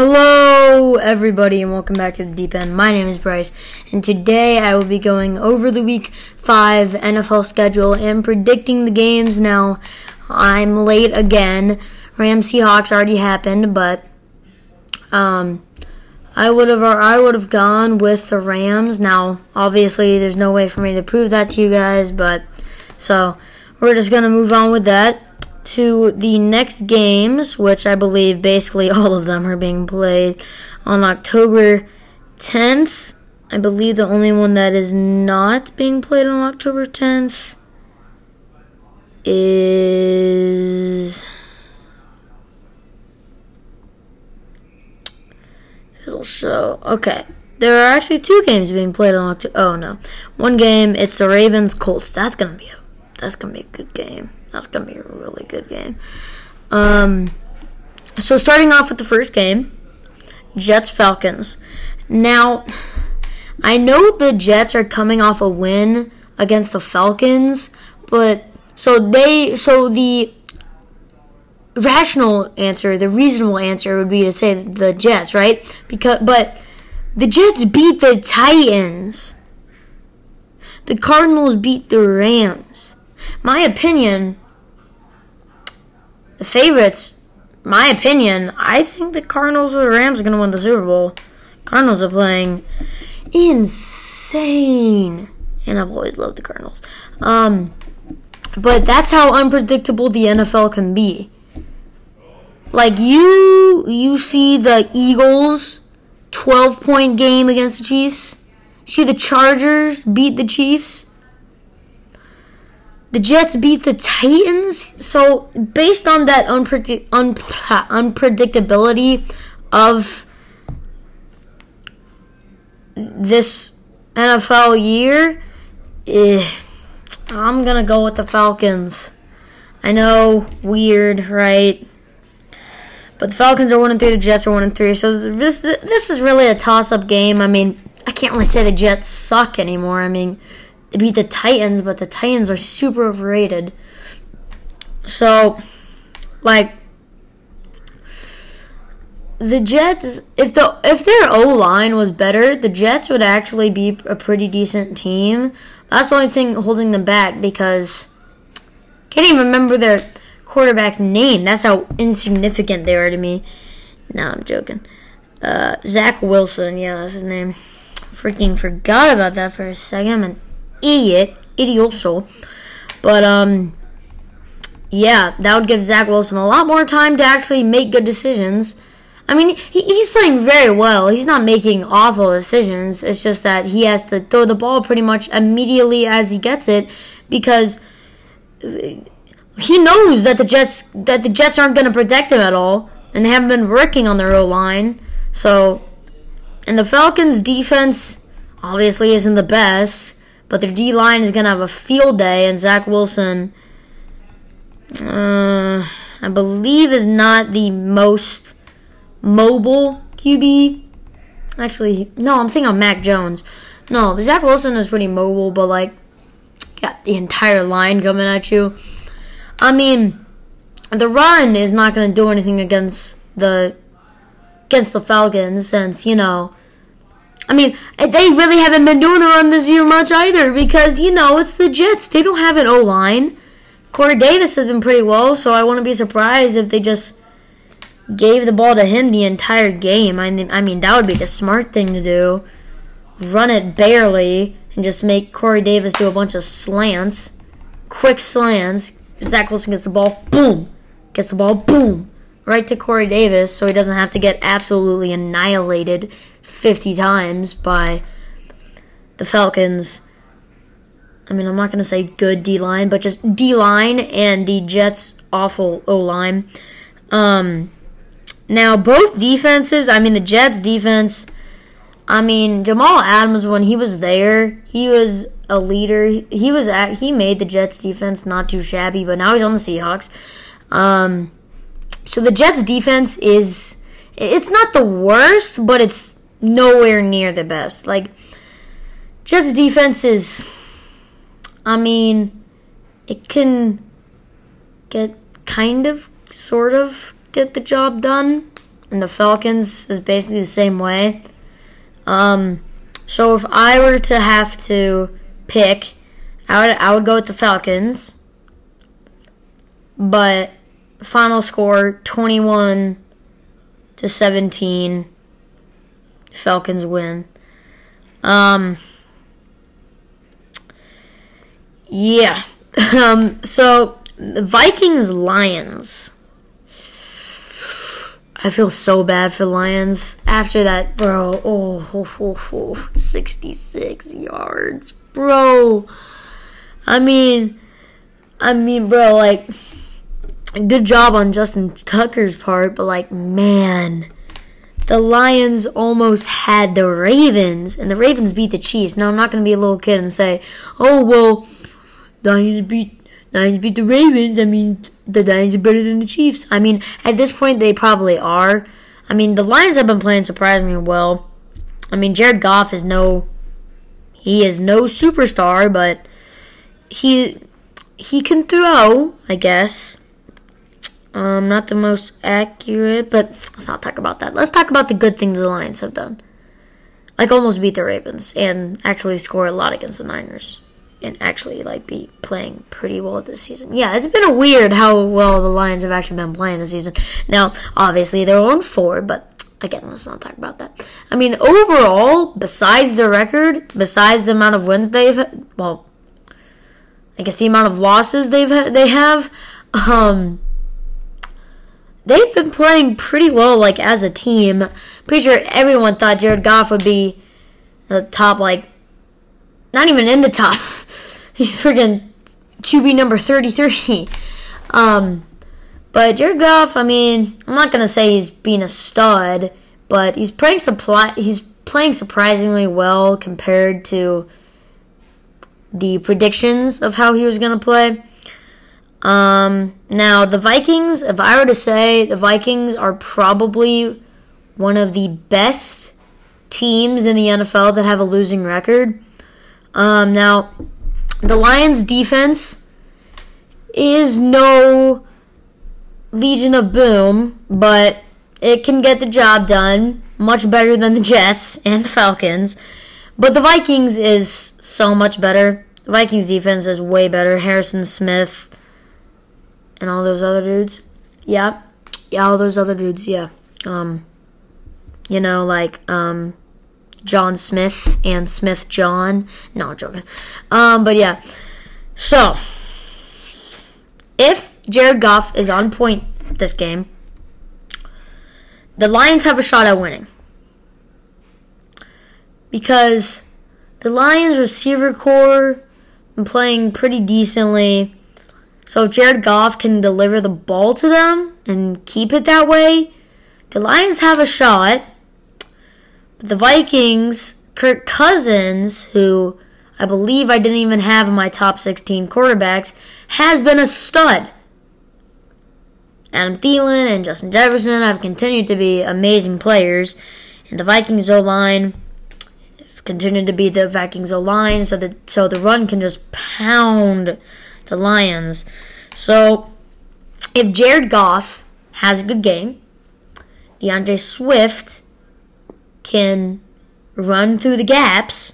Hello everybody and welcome back to The Deep End. My name is Bryce and today I will be going over the Week 5 NFL schedule and predicting the games. Now, I'm late again. Rams Seahawks already happened, but I would have gone with the Rams. Now, obviously there's no way for me to prove that to you guys, but so we're just going to move on with that. To the next games, which I believe basically all of them are being played on October 10th. I believe the only one that is not being played on October 10th is it'll show. Okay. There are actually two games being played on October. Oh no. One game, it's the Ravens Colts. That's gonna be a good game. That's going to be a really good game. So starting off with the first game, Jets-Falcons. Now, I know the Jets are coming off a win against the Falcons, but so the rational answer, the reasonable answer would be to say the Jets, right? But the Jets beat the Titans. The Cardinals beat the Rams. My opinion, I think the Cardinals or the Rams are going to win the Super Bowl. Cardinals are playing insane. And I've always loved the Cardinals. But that's how unpredictable the NFL can be. Like, you see the Eagles 12-point game against the Chiefs. You see the Chargers beat the Chiefs. The Jets beat the Titans. So, based on that unpredictability of this NFL year, I'm going to go with the Falcons. I know, weird, right? But the Falcons are 1-3, the Jets are 1-3. So, this is really a toss-up game. I mean, I can't really say the Jets suck anymore. I mean, they beat the Titans, but the Titans are super overrated. So, like, the Jets, if their O-line was better, the Jets would actually be a pretty decent team. That's the only thing holding them back, because I can't even remember their quarterback's name. That's how insignificant they are to me. No, I'm joking. Zach Wilson, yeah, that's his name. Freaking forgot about that for a second. I'm an idiot. But, yeah, that would give Zach Wilson a lot more time to actually make good decisions. I mean, he's playing very well. He's not making awful decisions. It's just that he has to throw the ball pretty much immediately as he gets it, because he knows that the Jets aren't going to protect him at all, and they haven't been working on their O-line. So, and the Falcons' defense obviously isn't the best, but their D-line is going to have a field day, and Zach Wilson, I believe, is not the most mobile QB. Actually, no, I'm thinking of Mac Jones. No, Zach Wilson is pretty mobile, but, like, got the entire line coming at you. I mean, the run is not going to do anything against the Falcons, since, you know, I mean, they really haven't been doing the run this year much either, because, you know, it's the Jets. They don't have an O-line. Corey Davis has been pretty well, so I wouldn't be surprised if they just gave the ball to him the entire game. I mean, that would be the smart thing to do. Run it barely and just make Corey Davis do a bunch of slants, quick slants. Zach Wilson gets the ball, boom. Gets the ball, boom. Right to Corey Davis, so he doesn't have to get absolutely annihilated 50 times by the Falcons. I mean, I'm not going to say good D-line, but just D-line and the Jets' awful O-line. Now, both defenses, I mean, the Jets' defense, I mean, Jamal Adams, when he was there, he was a leader. He made the Jets' defense not too shabby, but now he's on the Seahawks. So the Jets' defense is, it's not the worst, but it's nowhere near the best. Like, Jets' defense is, I mean, it can get kind of, sort of, get the job done. and the Falcons is basically the same way. So if I were to have to pick, I would go with the Falcons. But final score 21-17, Falcons win. Yeah. So Vikings Lions. I feel so bad for the Lions. After that, bro, 66 yards, bro. I mean, bro, like, good job on Justin Tucker's part, but, like, man, the Lions almost had the Ravens, and the Ravens beat the Chiefs. Now, I'm not going to be a little kid and say, oh, well, Lions beat the Ravens. I mean, the Lions are better than the Chiefs. I mean, at this point, they probably are. I mean, the Lions have been playing surprisingly well. I mean, Jared Goff is no superstar, but he can throw, I guess. Not the most accurate, but let's not talk about that. Let's talk about the good things the Lions have done. Like, almost beat the Ravens and actually score a lot against the Niners. And actually, like, be playing pretty well this season. Yeah, it's been weird how well the Lions have actually been playing this season. Now, obviously, they're 1-4, but, again, let's not talk about that. I mean, overall, besides the record, besides the amount of wins they've had, well, I guess the amount of losses they've been playing pretty well, like, as a team. Pretty sure everyone thought Jared Goff would be the top, like, not even in the top. He's friggin' QB number 33. But Jared Goff, I mean, I'm not gonna say he's being a stud, but he's playing surprisingly well compared to the predictions of how he was gonna play. Now the Vikings, if I were to say, the Vikings are probably one of the best teams in the NFL that have a losing record. Now, the Lions' defense is no Legion of Boom, but it can get the job done much better than the Jets and the Falcons. But the Vikings is so much better. The Vikings' defense is way better. Harrison Smith and all those other dudes. Yeah. You know, like, John Smith and Smith John. No, I'm joking. But yeah. So, if Jared Goff is on point this game, the Lions have a shot at winning. Because the Lions receiver core been playing pretty decently. So if Jared Goff can deliver the ball to them and keep it that way, the Lions have a shot. The Vikings, Kirk Cousins, who I believe I didn't even have in my top 16 quarterbacks, has been a stud. Adam Thielen and Justin Jefferson have continued to be amazing players. And the Vikings O-line has continued to be the Vikings O-line, so the run can just pound the Lions. So if Jared Goff has a good game, DeAndre Swift can run through the gaps,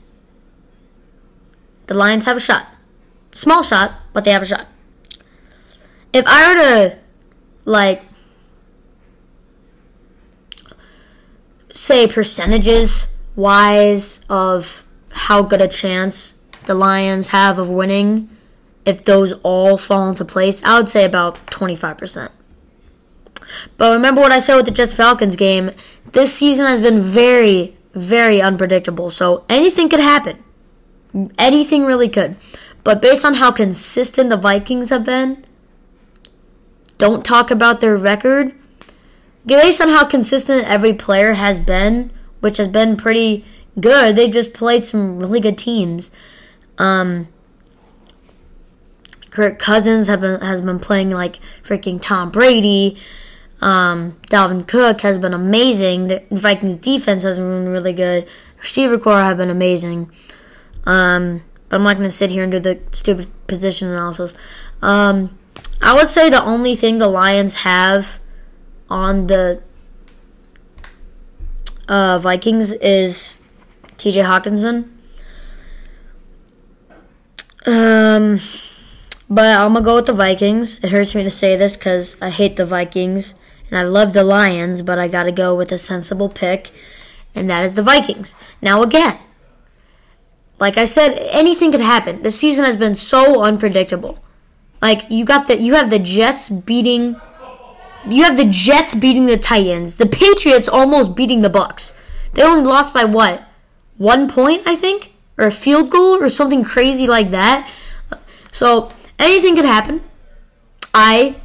the Lions have a shot. Small shot, but they have a shot. If I were to, like, say percentages-wise of how good a chance the Lions have of winning, if those all fall into place, I would say about 25%. But remember what I said with the Jets-Falcons game. This season has been very, very unpredictable. So anything could happen. Anything really could. But based on how consistent the Vikings have been, don't talk about their record. Based on how consistent every player has been, which has been pretty good, they just played some really good teams. Kirk Cousins has been playing like freaking Tom Brady. Dalvin Cook has been amazing. The Vikings defense has been really good. Receiver core have been amazing. But I'm not going to sit here and do the stupid position analysis. I would say the only thing the Lions have on the Vikings is TJ Hawkinson. But I'm going to go with the Vikings. It hurts me to say this because I hate the Vikings. And I love the Lions, but I got to go with a sensible pick. And that is the Vikings. Now again, like I said, anything could happen. This season has been so unpredictable. Like you have the Jets beating the Titans. The Patriots almost beating the Bucks. They only lost by what? 1 point, I think? Or a field goal or something crazy like that. So anything could happen. I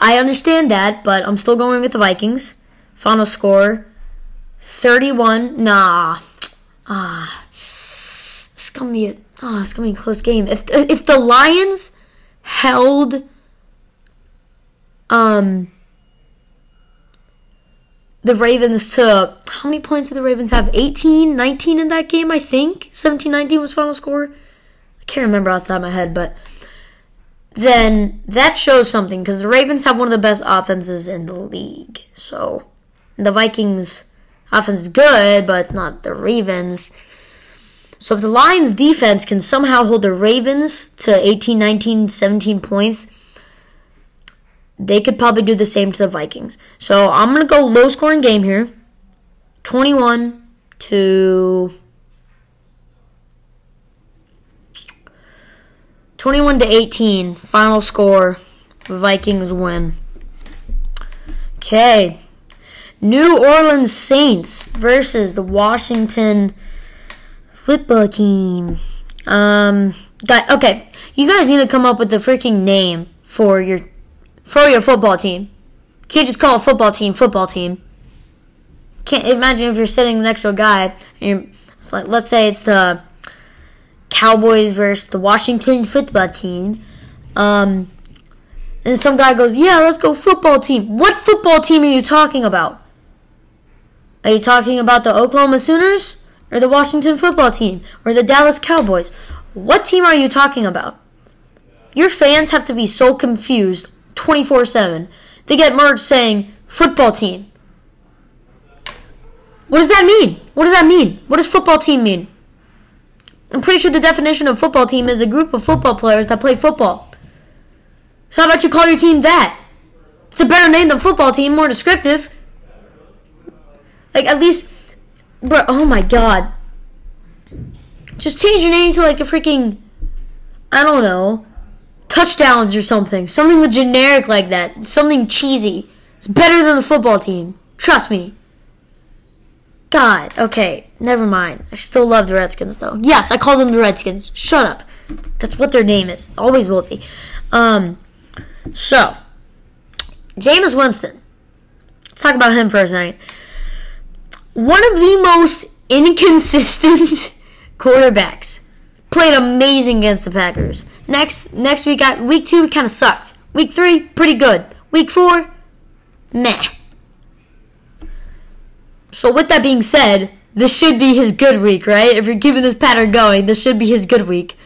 understand that, but I'm still going with the Vikings. Final score 31. It's gonna be a close game. If the Lions held the Ravens to, how many points did the Ravens have? 18, 19 in that game, I think. 17-19 was final score. I can't remember off the top of my head, but then that shows something because the Ravens have one of the best offenses in the league. So the Vikings' offense is good, but it's not the Ravens. So if the Lions' defense can somehow hold the Ravens to 18, 19, 17 points, they could probably do the same to the Vikings. So I'm going to go low-scoring game here, 21 to 18. Final score, Vikings win. Okay. New Orleans Saints versus the Washington Football Team. Okay, you guys need to come up with a freaking name for your football team. Can't just call a football team. Can't imagine if you're sitting next to a guy and it's like, let's say it's the Cowboys versus the Washington Football Team. And some guy goes, yeah, let's go football team. What football team are you talking about? Are you talking about the Oklahoma Sooners? Or the Washington Football Team, or the Dallas Cowboys. What team are you talking about? Your fans have to be so confused 24/7. They get merged saying, football team. What does that mean? What does football team mean? I'm pretty sure the definition of football team is a group of football players that play football. So how about you call your team that? It's a better name than football team, more descriptive. Like, at least... Bro, oh my god. Just change your name to like a freaking, I don't know, touchdowns or something. Something with generic like that. Something cheesy. It's better than the football team. Trust me. God, okay, never mind. I still love the Redskins though. Yes, I call them the Redskins. Shut up. That's what their name is. Always will be. So, Jameis Winston. Let's talk about him for a second. One of the most inconsistent quarterbacks. Played amazing against the Packers. Next week, week 2, kind of sucked. Week 3, pretty good. Week 4, meh. So with that being said, this should be his good week, right? If you're keeping this pattern going, this should be his good week.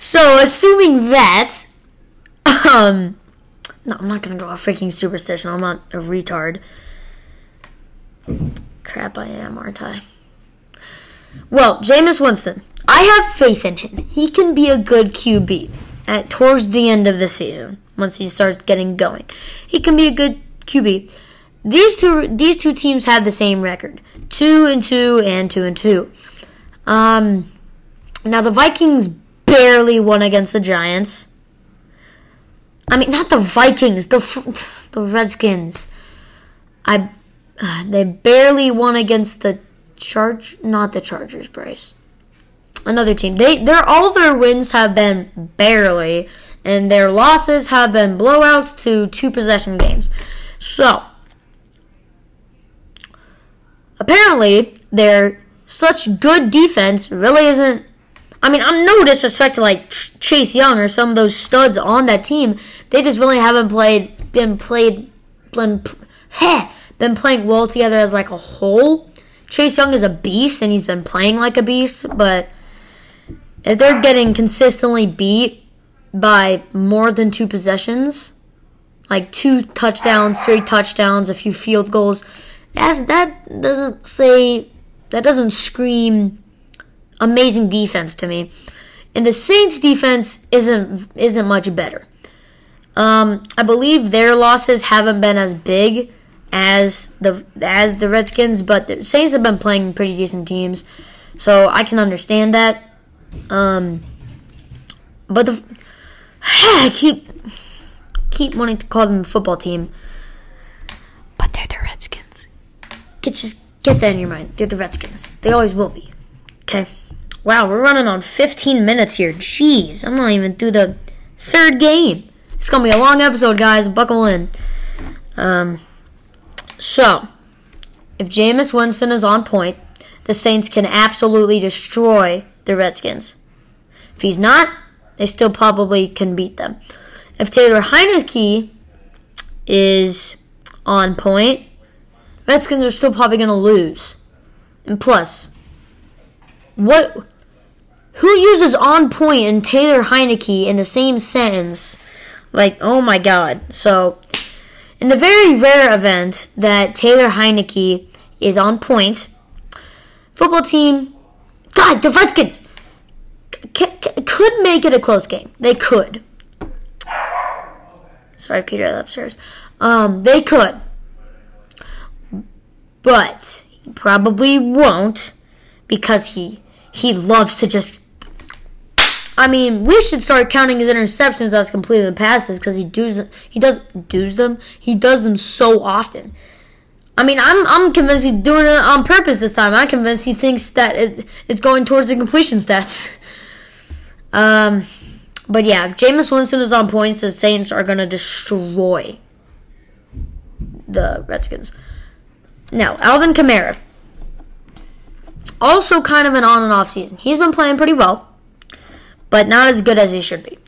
So assuming that, no, I'm not going to go off freaking superstition. I'm not a retard. Crap, I am, aren't I? Well, Jameis Winston. I have faith in him. He can be a good QB towards the end of the season, once he starts getting going. He can be a good QB. These two teams have the same record. 2-2 and 2-2. Now, the Vikings barely won against the Giants. I mean, not the Vikings. The Redskins. They barely won against the Chargers. Not the Chargers, Bryce. Another team. All their wins have been barely, and their losses have been blowouts to two-possession games. So, apparently, their such good defense really isn't... I mean, I'm no disrespect to, like, Chase Young or some of those studs on that team. They just really haven't been playing well together as like a whole. Chase Young is a beast, and he's been playing like a beast, but if they're getting consistently beat by more than two possessions, like 2 touchdowns, 3 touchdowns, a few field goals, That doesn't scream amazing defense to me. And the Saints' defense isn't much better. I believe their losses haven't been as big as the Redskins, but the Saints have been playing pretty decent teams, so I can understand that. But I keep wanting to call them a football team, but they're the Redskins. Just get that in your mind. They're the Redskins. They always will be. Okay. Wow, we're running on 15 minutes here. Jeez, I'm not even through the third game. It's going to be a long episode, guys. Buckle in. So, if Jameis Winston is on point, the Saints can absolutely destroy the Redskins. If he's not, they still probably can beat them. If Taylor Heinicke is on point, Redskins are still probably going to lose. And plus, who uses on point and Taylor Heinicke in the same sentence? Like, oh my God. So, in the very rare event that Taylor Heinicke is on point, football team, God, the Redskins could make it a close game. They could. Sorry, Peter, upstairs. They could. But he probably won't, because he loves to just... I mean, we should start counting his interceptions as completed passes, because he does them so often. I mean, I'm convinced he's doing it on purpose this time. I'm convinced he thinks that it's going towards the completion stats. But yeah, if Jameis Winston is on points, the Saints are going to destroy the Redskins. Now, Alvin Kamara. Also kind of an on and off season. He's been playing pretty well, but not as good as he should be.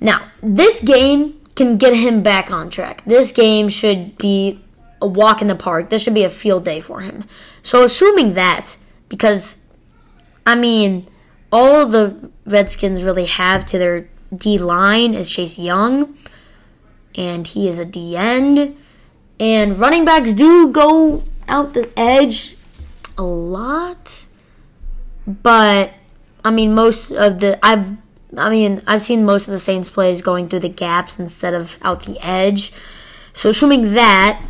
Now, this game can get him back on track. This game should be a walk in the park. This should be a field day for him. So assuming that, because, I mean, all the Redskins really have to their D-line is Chase Young, and he is a D-end. And running backs do go out the edge a lot, but... I mean, I've seen most of the Saints plays going through the gaps instead of out the edge. So assuming that,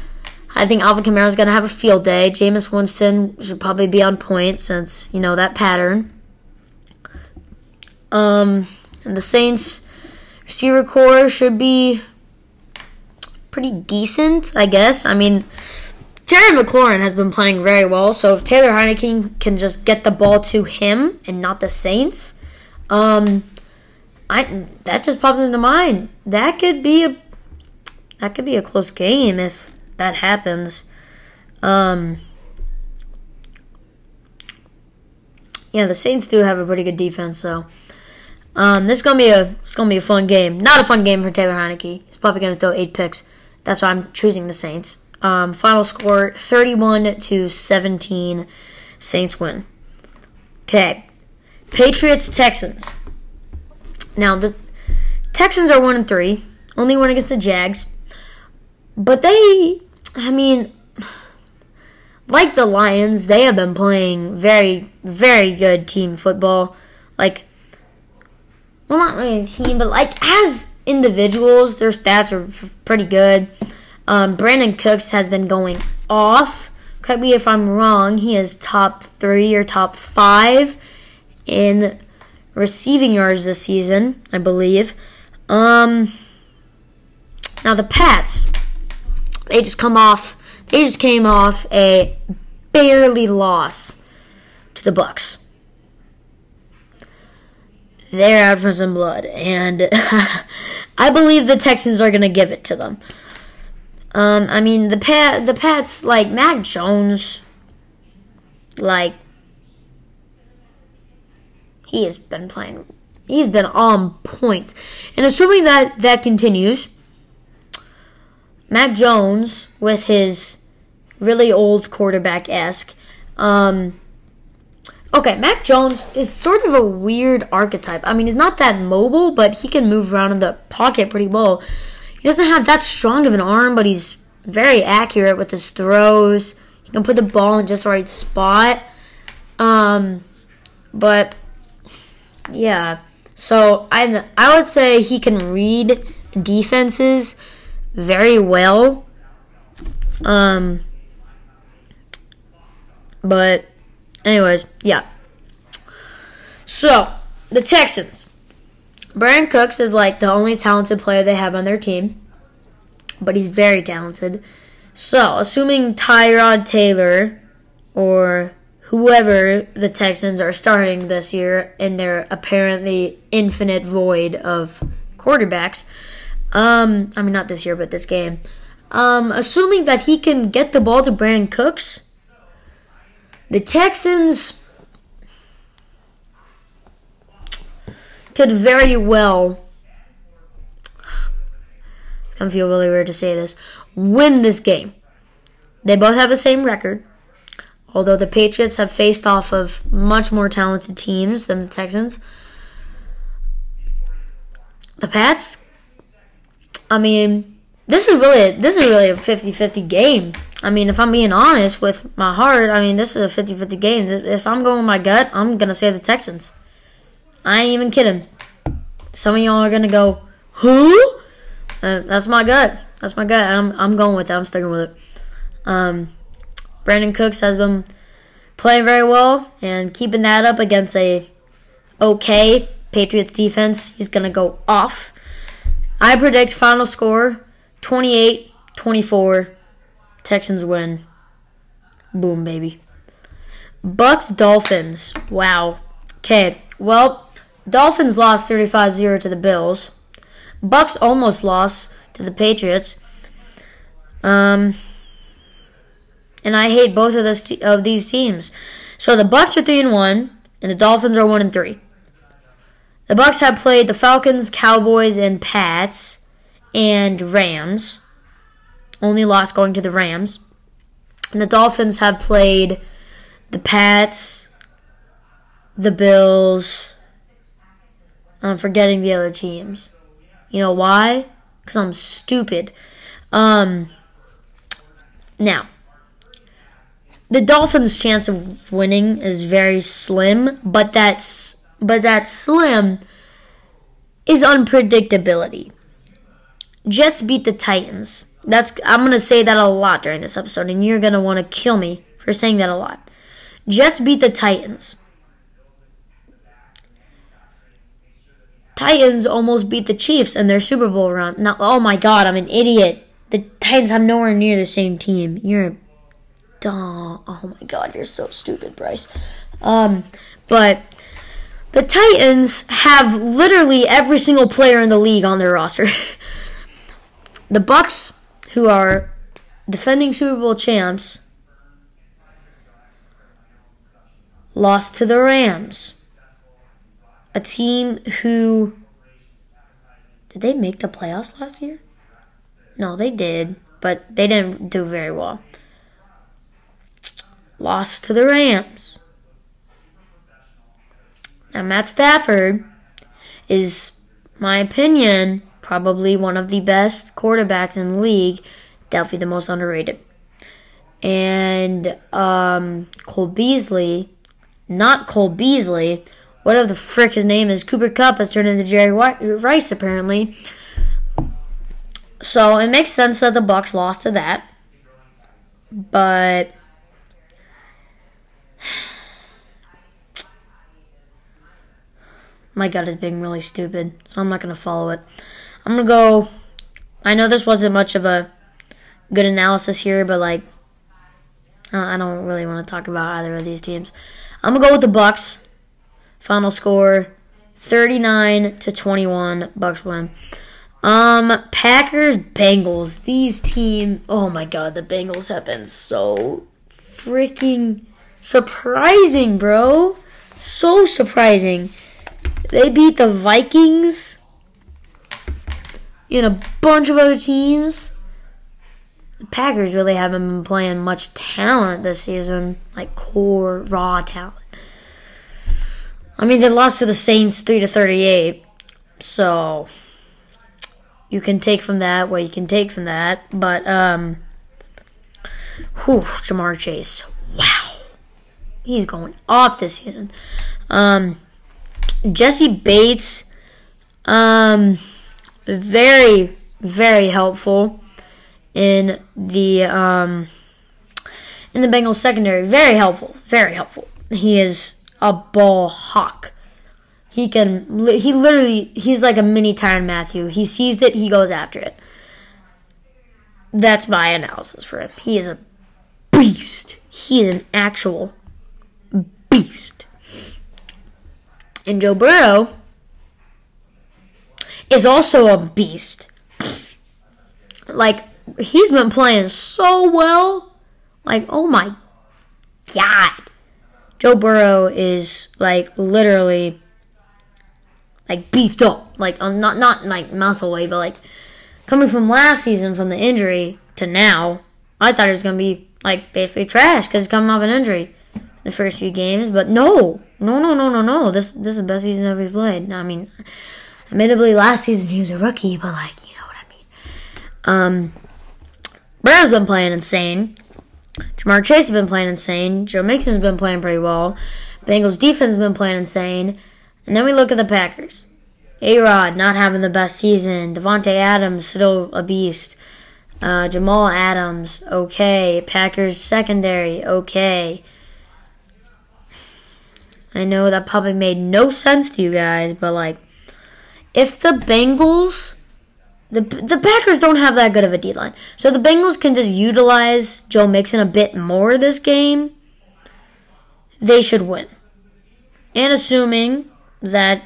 I think Alvin Kamara is going to have a field day. Jameis Winston should probably be on point since, you know, that pattern. And the Saints receiver core should be pretty decent, I guess. I mean, Terry McLaurin has been playing very well, so if Taylor Heinicke can just get the ball to him and not the Saints, that just popped into mind. That could be a close game if that happens. Yeah, the Saints do have a pretty good defense, so it's gonna be a fun game. Not a fun game for Taylor Heinicke. He's probably gonna throw 8 picks. That's why I'm choosing the Saints. Final score, 31-17, Saints win. Okay, Patriots-Texans. Now, the Texans are 1-3, only one against the Jags. But like the Lions, they have been playing very, very good team football. Like, well, not really a team, but like as individuals, their stats are pretty good. Brandon Cooks has been going off. Correct me if I'm wrong. He is top 3 or top 5 in receiving yards this season, I believe. Now the Pats, they just came off a barely loss to the Bucs. They're out for some blood, and I believe the Texans are going to give it to them. I mean, the Pats, like, Mac Jones, like, he's been on point. And assuming that continues, Mac Jones, with his really old quarterback-esque, Mac Jones is sort of a weird archetype. I mean, he's not that mobile, but he can move around in the pocket pretty well. He doesn't have that strong of an arm, but he's very accurate with his throws. He can put the ball in just the right spot. But, yeah. So, I would say he can read defenses very well. But, anyways, yeah. So, the Texans. Brandon Cooks is, like, the only talented player they have on their team. But he's very talented. So, assuming Tyrod Taylor or whoever the Texans are starting this year in their apparently infinite void of quarterbacks. I mean, not this year, but this game. Assuming that he can get the ball to Brandon Cooks, the Texans could very well, it's going to feel really weird to say this, win this game. They both have the same record, although the Patriots have faced off of much more talented teams than the Texans. The Pats, I mean, this is really a 50-50 game. I mean, if I'm being honest with my heart, I mean, this is a 50-50 game. If I'm going with my gut, I'm going to say the Texans. I ain't even kidding. Some of y'all are going to go, who? That's my gut. That's my gut. I'm going with it. I'm sticking with it. Brandon Cooks has been playing very well, and keeping that up against a okay Patriots defense, he's going to go off. I predict final score, 28-24. Texans win. Boom, baby. Bucks, Dolphins. Wow. Okay, well, Dolphins lost 35-0 to the Bills. Bucks almost lost to the Patriots. And I hate both of these teams. So the Bucks are 3-1, and the Dolphins are 1-3. The Bucks have played the Falcons, Cowboys, and Pats, and Rams. Only loss going to the Rams. And the Dolphins have played the Pats, the Bills. I'm forgetting the other teams. You know why? Because I'm stupid. Now, the Dolphins' chance of winning is very slim, but that slim is unpredictability. Jets beat the Titans. I'm gonna say that a lot during this episode, and you're gonna want to kill me for saying that a lot. Jets beat the Titans. Titans almost beat the Chiefs in their Super Bowl run. Now, oh my God, I'm an idiot. The Titans have nowhere near the same team. You're a Oh my God, you're so stupid, Bryce. But the Titans have literally every single player in the league on their roster. The Bucks, who are defending Super Bowl champs, lost to the Rams. A team who... Did they make the playoffs last year? No, they did, but they didn't do very well. Lost to the Rams. Now, Matt Stafford is, my opinion, probably one of the best quarterbacks in the league. Definitely the most underrated. And Cole Beasley, not Cole Beasley, whatever the frick his name is, Cooper Kupp has turned into Jerry Rice, apparently. So, it makes sense that the Bucks lost to that. But... my gut is being really stupid, so I'm not going to follow it. I'm going to go... I know this wasn't much of a good analysis here, but, like, I don't really want to talk about either of these teams. I'm going to go with the Bucks. Final score, 39-21. Bucks win. Packers, Bengals. These team... Oh, my God. The Bengals have been so freaking surprising, bro. So surprising. They beat the Vikings and a bunch of other teams. The Packers really haven't been playing much talent this season, like core, raw talent. I mean, they lost to the Saints 3-38, so you can take from that what you can take from that. But Whew, Jamar Chase. Wow. He's going off this season. Jesse Bates. Very, very helpful in the Bengals secondary. Very helpful. Very helpful. He is a ball hawk. He's like a mini Tyrann Mathieu. He sees it, he goes after it. That's my analysis for him. He is a beast. He is an actual beast. And Joe Burrow is also a beast. Like, he's been playing so well. Like, oh my God. Joe Burrow is, like, literally, like, beefed up. Like, not like, muscle weight, but, like, coming from last season, from the injury to now, I thought it was going to be, like, basically trash because it's coming off an injury the first few games. But no. This is the best season ever he's played. I mean, admittedly, last season he was a rookie, but, like, you know what I mean. Burrow's been playing insane. Jamar Chase has been playing insane. Joe Mixon's been playing pretty well. Bengals defense has been playing insane. And then we look at the Packers. A-Rod not having the best season. Devontae Adams still a beast. Jamal Adams, okay. Packers secondary, okay. I know that probably made no sense to you guys, but, like, if the Bengals... The Packers don't have that good of a D-line. So the Bengals can just utilize Joe Mixon a bit more this game. They should win. And assuming that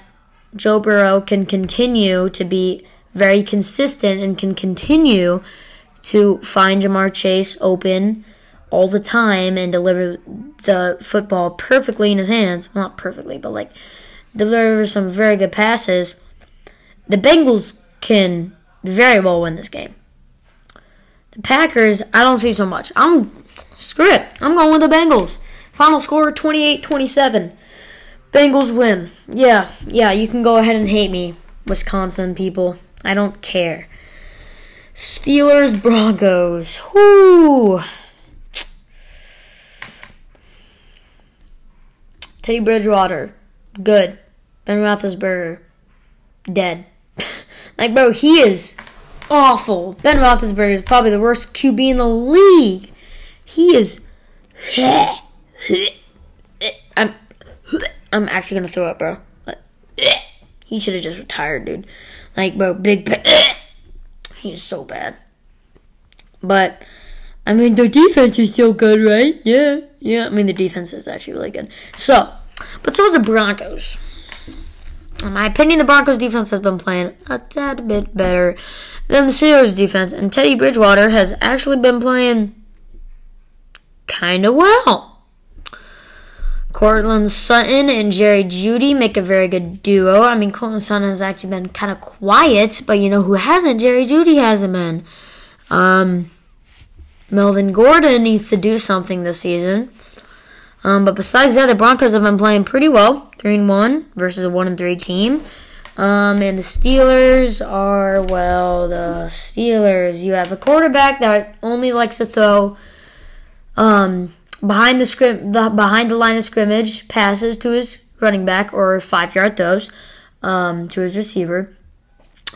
Joe Burrow can continue to be very consistent and can continue to find Jamar Chase open all the time and deliver the football perfectly in his hands. Well, not perfectly, but, like, deliver some very good passes. The Bengals can very well win this game. The Packers, I don't see so much. Screw it. I'm going with the Bengals. Final score, 28-27. Bengals win. Yeah, you can go ahead and hate me, Wisconsin people. I don't care. Steelers, Broncos. Whoo! Teddy Bridgewater. Good. Ben Roethlisberger. Dead. Like, bro, he is awful. Ben Roethlisberger is probably the worst QB in the league. He is... I'm actually going to throw up, bro. He should have just retired, dude. Like, bro, he is so bad. But, I mean, their defense is so good, right? Yeah. I mean, the defense is actually really good. So is the Broncos. In my opinion, the Broncos' defense has been playing a tad bit better than the Steelers' defense, and Teddy Bridgewater has actually been playing kind of well. Cortland Sutton and Jerry Judy make a very good duo. I mean, Cortland Sutton has actually been kind of quiet, but you know who hasn't? Jerry Judy hasn't been. Melvin Gordon needs to do something this season. But besides that, the Broncos have been playing pretty well. 3-1 versus a 1-3 team. And the Steelers are, well, the Steelers. You have a quarterback that only likes to throw behind the line of scrimmage passes to his running back or 5-yard throws to his receiver.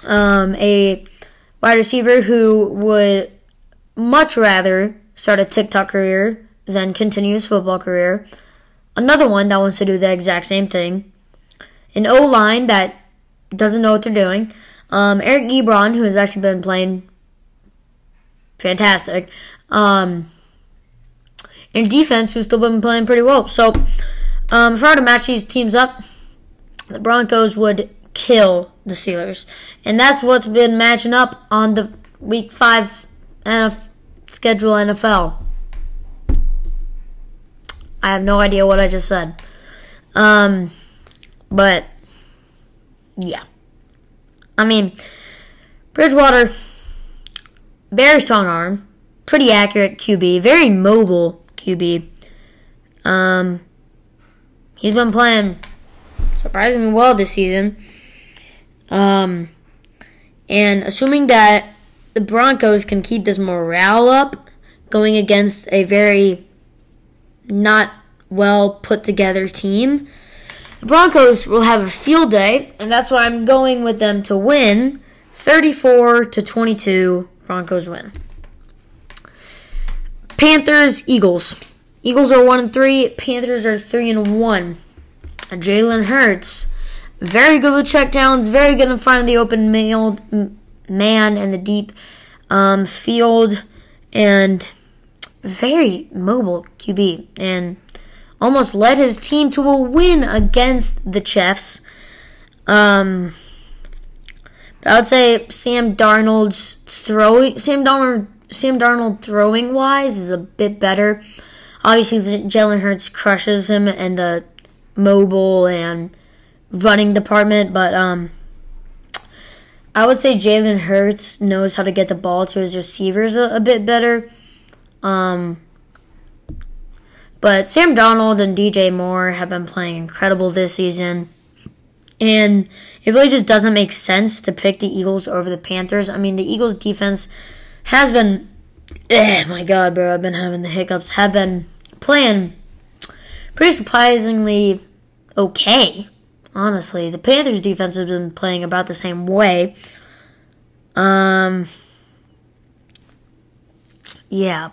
A wide receiver who would much rather start a TikTok career then continue his football career. Another one that wants to do the exact same thing. An O-line that doesn't know what they're doing. Eric Ebron, who has actually been playing fantastic. And defense, who's still been playing pretty well. So, if I were to match these teams up, the Broncos would kill the Steelers. And that's what's been matching up on the Week 5 schedule NFL. I have no idea what I just said. But, yeah. I mean, Bridgewater, very strong arm, pretty accurate QB, very mobile QB. He's been playing surprisingly well this season. And assuming that the Broncos can keep this morale up, going against a very not well put together team. The Broncos will have a field day, and that's why I'm going with them to win. 34-22, Broncos win. Panthers, Eagles. Eagles are 1-3. Panthers are 3-1. Jalen Hurts, very good with checkdowns, very good in finding the open man and the deep field, and very mobile QB, and almost led his team to a win against the Chiefs. But I would say Sam Darnold throwing wise is a bit better. Obviously, Jalen Hurts crushes him in the mobile and running department, but I would say Jalen Hurts knows how to get the ball to his receivers a bit better. But Sam Darnold and DJ Moore have been playing incredible this season. And it really just doesn't make sense to pick the Eagles over the Panthers. I mean, the Eagles' defense has been... my God, bro, I've been having the hiccups. Have been playing pretty surprisingly okay, honestly. The Panthers' defense has been playing about the same way. Yeah,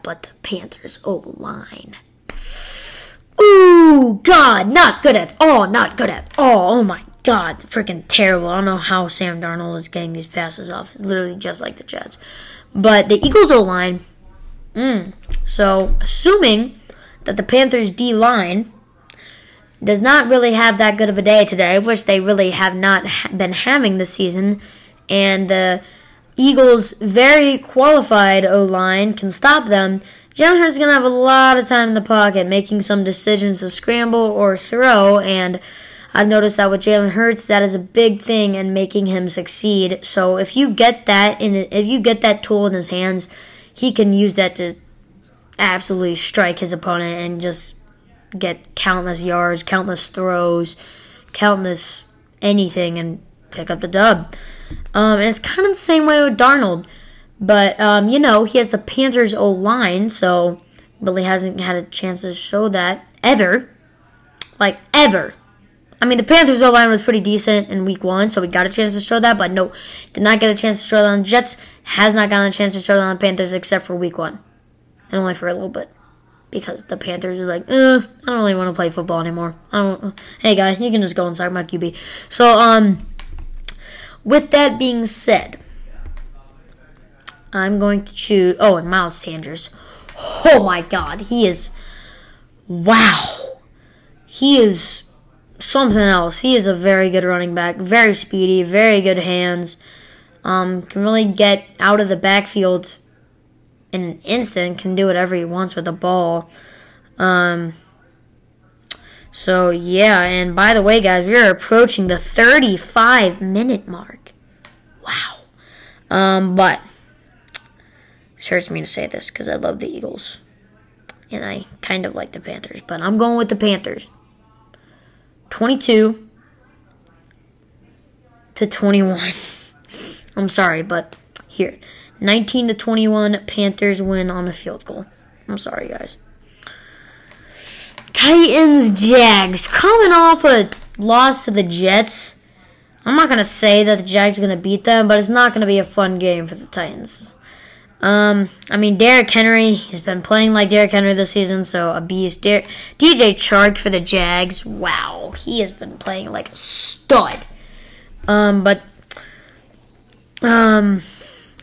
but the Panthers' O-line... Ooh, God, not good at all, not good at all. Oh, my God, freaking terrible. I don't know how Sam Darnold is getting these passes off. It's literally just like the Jets. But the Eagles' O-line, so assuming that the Panthers' D-line does not really have that good of a day today, which they really have not been having this season, and the Eagles' very qualified O-line can stop them, Jalen Hurts is going to have a lot of time in the pocket, making some decisions to scramble or throw, and I've noticed that with Jalen Hurts, that is a big thing in making him succeed. So if you get that tool in his hands, he can use that to absolutely strike his opponent and just get countless yards, countless throws, countless anything, and pick up the dub. And it's kind of the same way with Darnold. But, he has the Panthers' O-line, so really hasn't had a chance to show that ever. Like, ever. I mean, the Panthers' O-line was pretty decent in Week 1, so we got a chance to show that. But, no, did not get a chance to show that on the Jets. Has not gotten a chance to show that on the Panthers except for Week 1. And only for a little bit. Because the Panthers are like, I don't really want to play football anymore. Hey, guy, you can just go inside my QB. So, with that being said... I'm going to choose... Oh, and Miles Sanders. Oh, my God. He is... Wow. He is something else. He is a very good running back. Very speedy. Very good hands. Can really get out of the backfield in an instant. Can do whatever he wants with the ball. So, yeah. And by the way, guys, we are approaching the 35-minute mark. Wow. But... It hurts me to say this because I love the Eagles. And I kind of like the Panthers. But I'm going with the Panthers. 22-21. I'm sorry, but here. 19-21, Panthers win on a field goal. I'm sorry, guys. Titans, Jags. Coming off a loss to the Jets. I'm not going to say that the Jags are going to beat them, but it's not going to be a fun game for the Titans. Derrick Henry, he's been playing like Derrick Henry this season, so a beast. DJ Chark for the Jags, wow, he has been playing like a stud. Ryan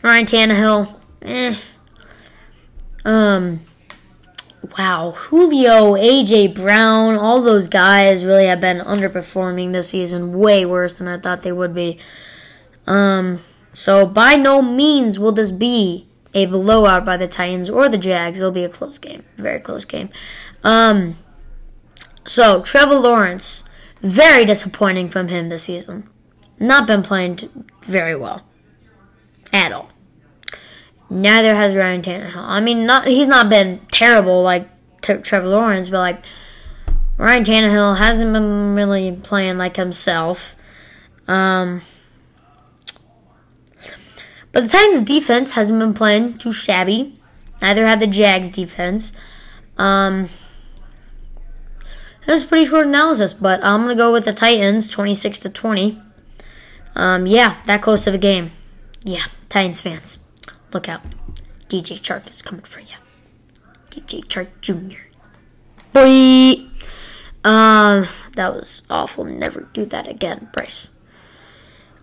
Tannehill, wow, Julio, AJ Brown, all those guys really have been underperforming this season, way worse than I thought they would be. So by no means will this be a blowout by the Titans or the Jags. It'll be a close game. Very close game. So, Trevor Lawrence. Very disappointing from him this season. Not been playing very well. At all. Neither has Ryan Tannehill. I mean, he's not been terrible like Trevor Lawrence, but like Ryan Tannehill hasn't been really playing like himself. But the Titans' defense hasn't been playing too shabby Neither had the Jags defense. That was a pretty short analysis, but I'm going to go with the Titans, 26-20. Yeah, that close of a game. Yeah, Titans fans, look out. DJ Chark is coming for you. DJ Chark Jr. Boy! That was awful. Never do that again, Bryce.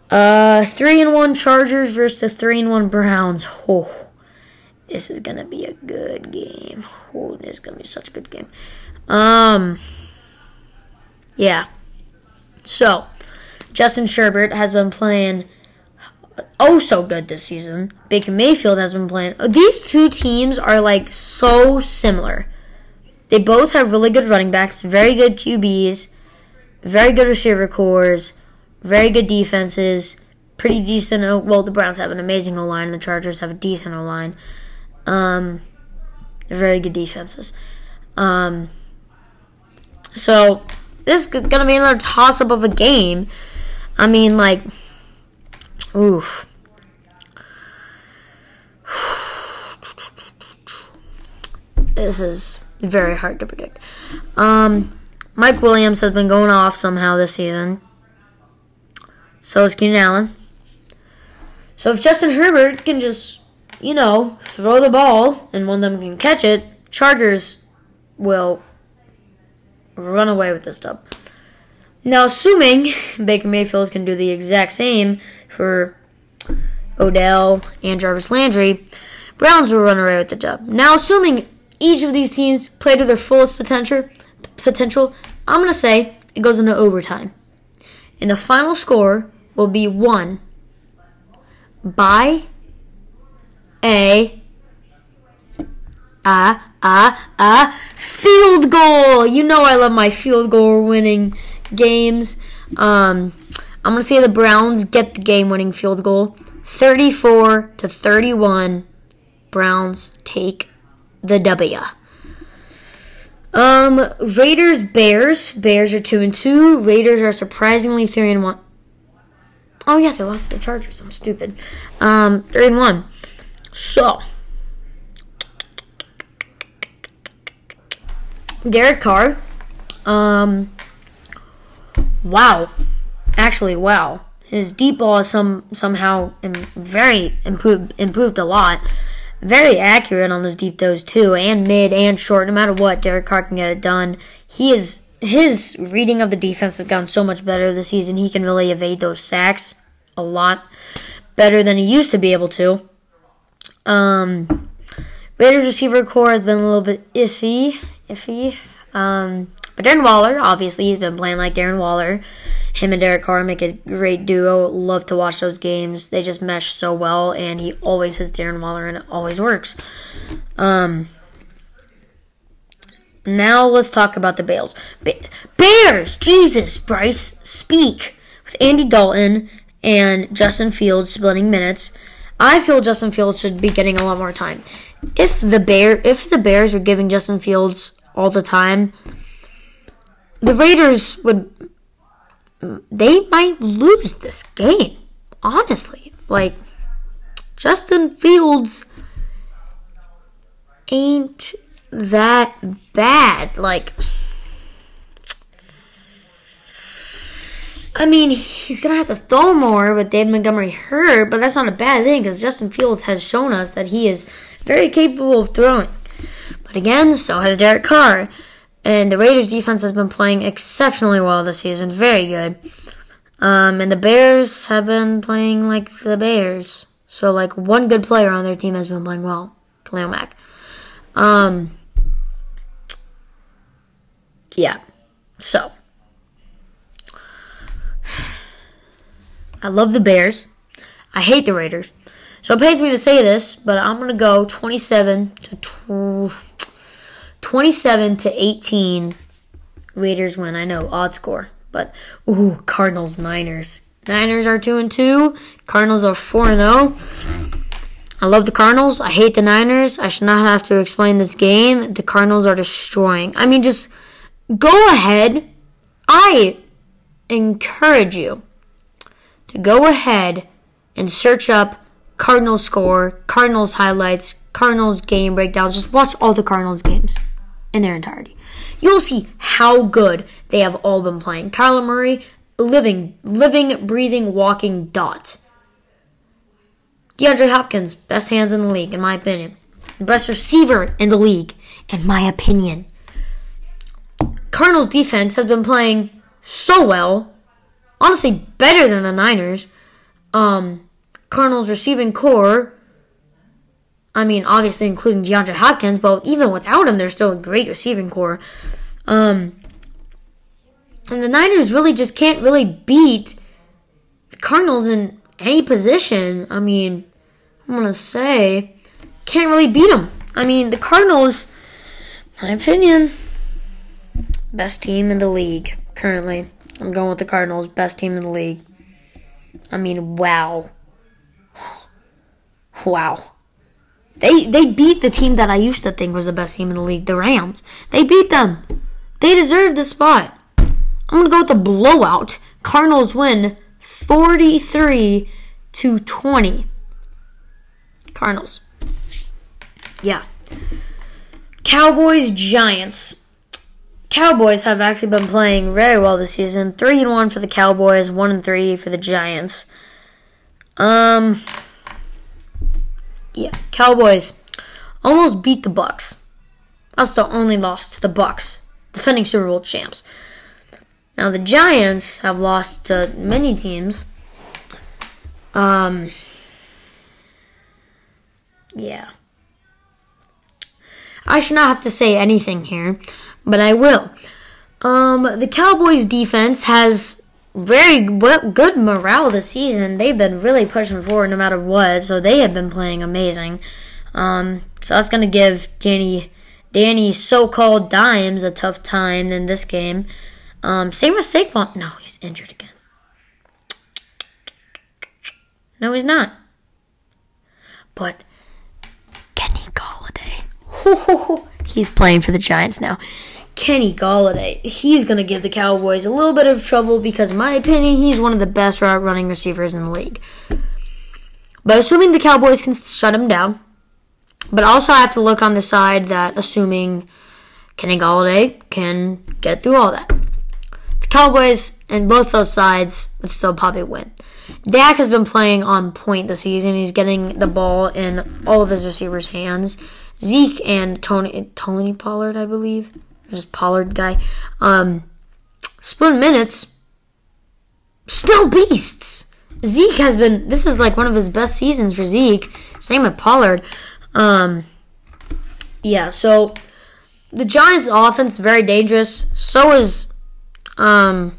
3-1 Chargers versus the 3-1 Browns. Oh, this is going to be a good game. Oh, this is going to be such a good game. Yeah. So, Justin Herbert has been playing oh so good this season. Baker Mayfield has been playing. These two teams are, like, so similar. They both have really good running backs, very good QBs, very good receiver cores, very good defenses, pretty decent. Well, the Browns have an amazing O-line, and the Chargers have a decent O-line. Very good defenses. So, this is going to be another toss-up of a game. I mean, like, oof. This is very hard to predict. Mike Williams has been going off somehow this season. So is Keenan Allen. So if Justin Herbert can just, you know, throw the ball and one of them can catch it, Chargers will run away with this dub. Now, assuming Baker Mayfield can do the exact same for Odell and Jarvis Landry, Browns will run away with the dub. Now, assuming each of these teams play to their fullest potential, I'm going to say it goes into overtime. And the final score will be won by a field goal. You know I love my field goal winning games. I'm going to say the Browns get the game-winning field goal. 34-31. Browns take the W. Raiders, Bears. Bears are 2-2. Raiders are surprisingly 3-1. Oh, yeah, they lost to the Chargers. I'm stupid. 3-1. So, Derek Carr. Wow. Actually, wow. His deep ball is somehow very improved a lot. Very accurate on those deep throws, too, and mid and short. No matter what, Derek Carr can get it done. His reading of the defense has gotten so much better this season. He can really evade those sacks a lot better than he used to be able to. Raiders receiver core has been a little bit iffy. But Darren Waller, obviously, he's been playing like Darren Waller. Him and Derek Carr make a great duo. Love to watch those games. They just mesh so well, and he always hits Darren Waller, and it always works. Now let's talk about the Bears. Bears! Jesus, Bryce, speak! With Andy Dalton and Justin Fields splitting minutes, I feel Justin Fields should be getting a lot more time. If the Bears were giving Justin Fields all the time, the Raiders would... They might lose this game, honestly. Like, Justin Fields ain't that bad. Like, I mean, he's going to have to throw more with Dave Montgomery hurt, but that's not a bad thing because Justin Fields has shown us that he is very capable of throwing. But again, so has Derek Carr. And the Raiders' defense has been playing exceptionally well this season. Very good. And the Bears have been playing like the Bears. So, like, one good player on their team has been playing well. Khalil Mack. Yeah. So, I love the Bears. I hate the Raiders. So, it pains me to say this, but I'm going to go 27-18, Raiders win. I know, odd score. But, ooh, Cardinals, Niners. Niners are 2-2. Cardinals are 4-0. I love the Cardinals. I hate the Niners. I should not have to explain this game. The Cardinals are destroying. I mean, just go ahead. I encourage you to go ahead and search up Cardinals score, Cardinals highlights, Cardinals game breakdowns. Just watch all the Cardinals games in their entirety. You'll see how good they have all been playing. Kyler Murray, living, breathing, walking dot. DeAndre Hopkins, best hands in the league, in my opinion. The best receiver in the league, in my opinion. Cardinals defense has been playing so well. Honestly, better than the Niners. Cardinals receiving core, I mean, obviously including DeAndre Hopkins, but even without him, they're still a great receiving core. And the Niners really just can't really beat the Cardinals in any position. I mean, I'm going to say, can't really beat them. I mean, the Cardinals, in my opinion, best team in the league currently. I'm going with the Cardinals, best team in the league. I mean, wow. Wow. They beat the team that I used to think was the best team in the league, the Rams. They beat them. They deserved the spot. I'm going to go with the blowout. Cardinals win 43-20. Cardinals. Yeah. Cowboys, Giants. Cowboys have actually been playing very well this season. 3-1 for the Cowboys, 1-3 for the Giants. Yeah, Cowboys almost beat the Bucs. That's the only loss to the Bucs, defending Super Bowl champs. Now the Giants have lost to many teams. Yeah. I should not have to say anything here, but I will. The Cowboys' defense has very good morale this season. They've been really pushing forward no matter what, so they have been playing amazing. So that's going to give Danny so-called Dimes a tough time in this game. Same with Saquon. No, he's injured again. No, he's not. But Kenny Golladay. Ho, ho, ho. He's playing for the Giants now. Kenny Golladay, he's going to give the Cowboys a little bit of trouble because, in my opinion, he's one of the best route running receivers in the league. But assuming the Cowboys can shut him down, but also I have to look on the side that assuming Kenny Golladay can get through all that. The Cowboys and both those sides would still probably win. Dak has been playing on point this season. He's getting the ball in all of his receivers' hands. Zeke and Tony Pollard, I believe. There's Pollard guy. Split minutes. Still beasts. Zeke has been... This is like one of his best seasons for Zeke. Same with Pollard. Yeah, so... The Giants' offense is very dangerous. So is the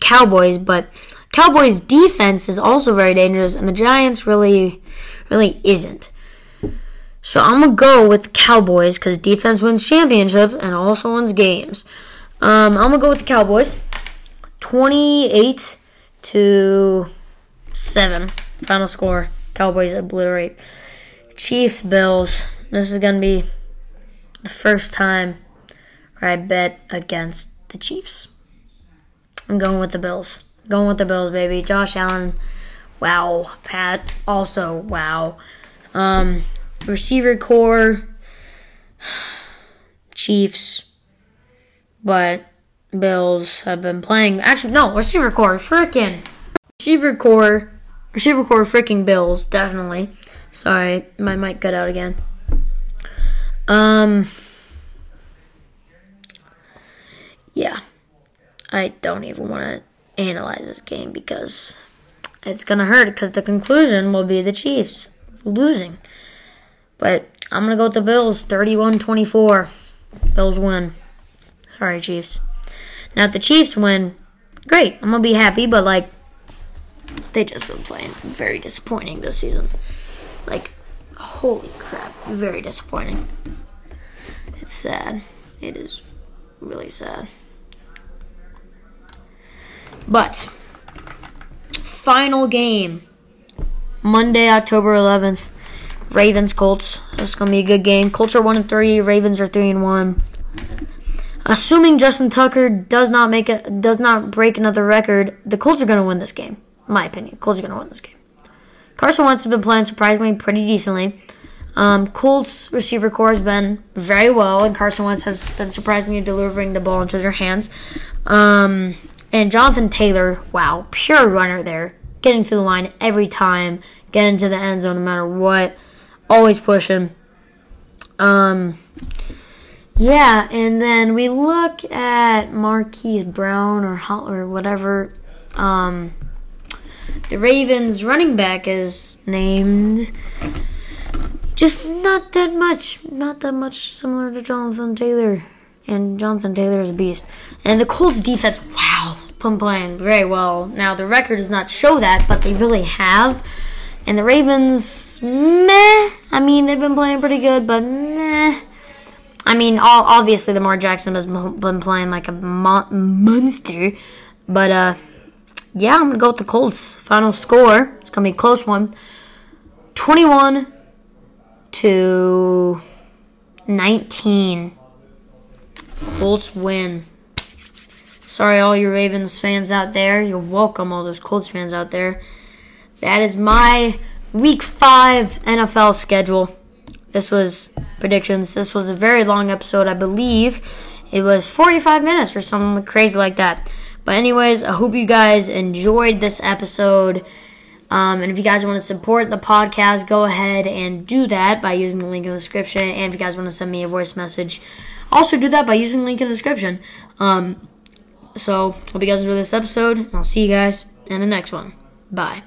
Cowboys, but... Cowboys' defense is also very dangerous, and the Giants really isn't. So I'm going to go with the Cowboys because defense wins championships and also wins games. I'm going to go with the Cowboys. 28-7. Final score. Cowboys obliterate. Chiefs, Bills. This is going to be the first time where I bet against the Chiefs. I'm going with the Bills. Going with the Bills, baby. Josh Allen. Wow. Pat. Also, wow. Receiver core, Chiefs, but Bills have been playing. Actually, no, receiver core, freaking Bills, definitely. Sorry, my mic got out again. Yeah, I don't even want to analyze this game because it's gonna hurt. Because the conclusion will be the Chiefs losing. But I'm going to go with the Bills, 31-24. Bills win. Sorry, Chiefs. Now, if the Chiefs win, great. I'm going to be happy, but, like, they've just been playing very disappointing this season. Like, holy crap, very disappointing. It's sad. It is really sad. But, final game, Monday, October 11th. Ravens, Colts. This is going to be a good game. Colts are 1-3. Ravens are 3-1. Assuming Justin Tucker does not break another record, the Colts are going to win this game. In my opinion, Colts are going to win this game. Carson Wentz has been playing surprisingly pretty decently. Colts receiver core has been very well, and Carson Wentz has been surprisingly delivering the ball into their hands. And Jonathan Taylor, wow, pure runner there. Getting through the line every time, getting to the end zone no matter what, always pushing. Yeah, and then we look at Marquise Brown or whatever. The Ravens running back is named. Just not that much similar to Jonathan Taylor. And Jonathan Taylor is a beast. And the Colts defense, wow, been playing very well. Now, the record does not show that, but they really have. And the Ravens, meh. I mean, they've been playing pretty good, but meh. I mean, obviously, Lamar Jackson has been playing like a monster. But, yeah, I'm going to go with the Colts. Final score, it's going to be a close one. 21-19. Colts win. Sorry, all you Ravens fans out there. You're welcome, all those Colts fans out there. That is my Week 5 NFL schedule. This was predictions. This was a very long episode, I believe. It was 45 minutes or something crazy like that. But anyways, I hope you guys enjoyed this episode. And if you guys want to support the podcast, go ahead and do that by using the link in the description. And if you guys want to send me a voice message, also do that by using the link in the description. So, hope you guys enjoy this episode, and I'll see you guys in the next one. Bye.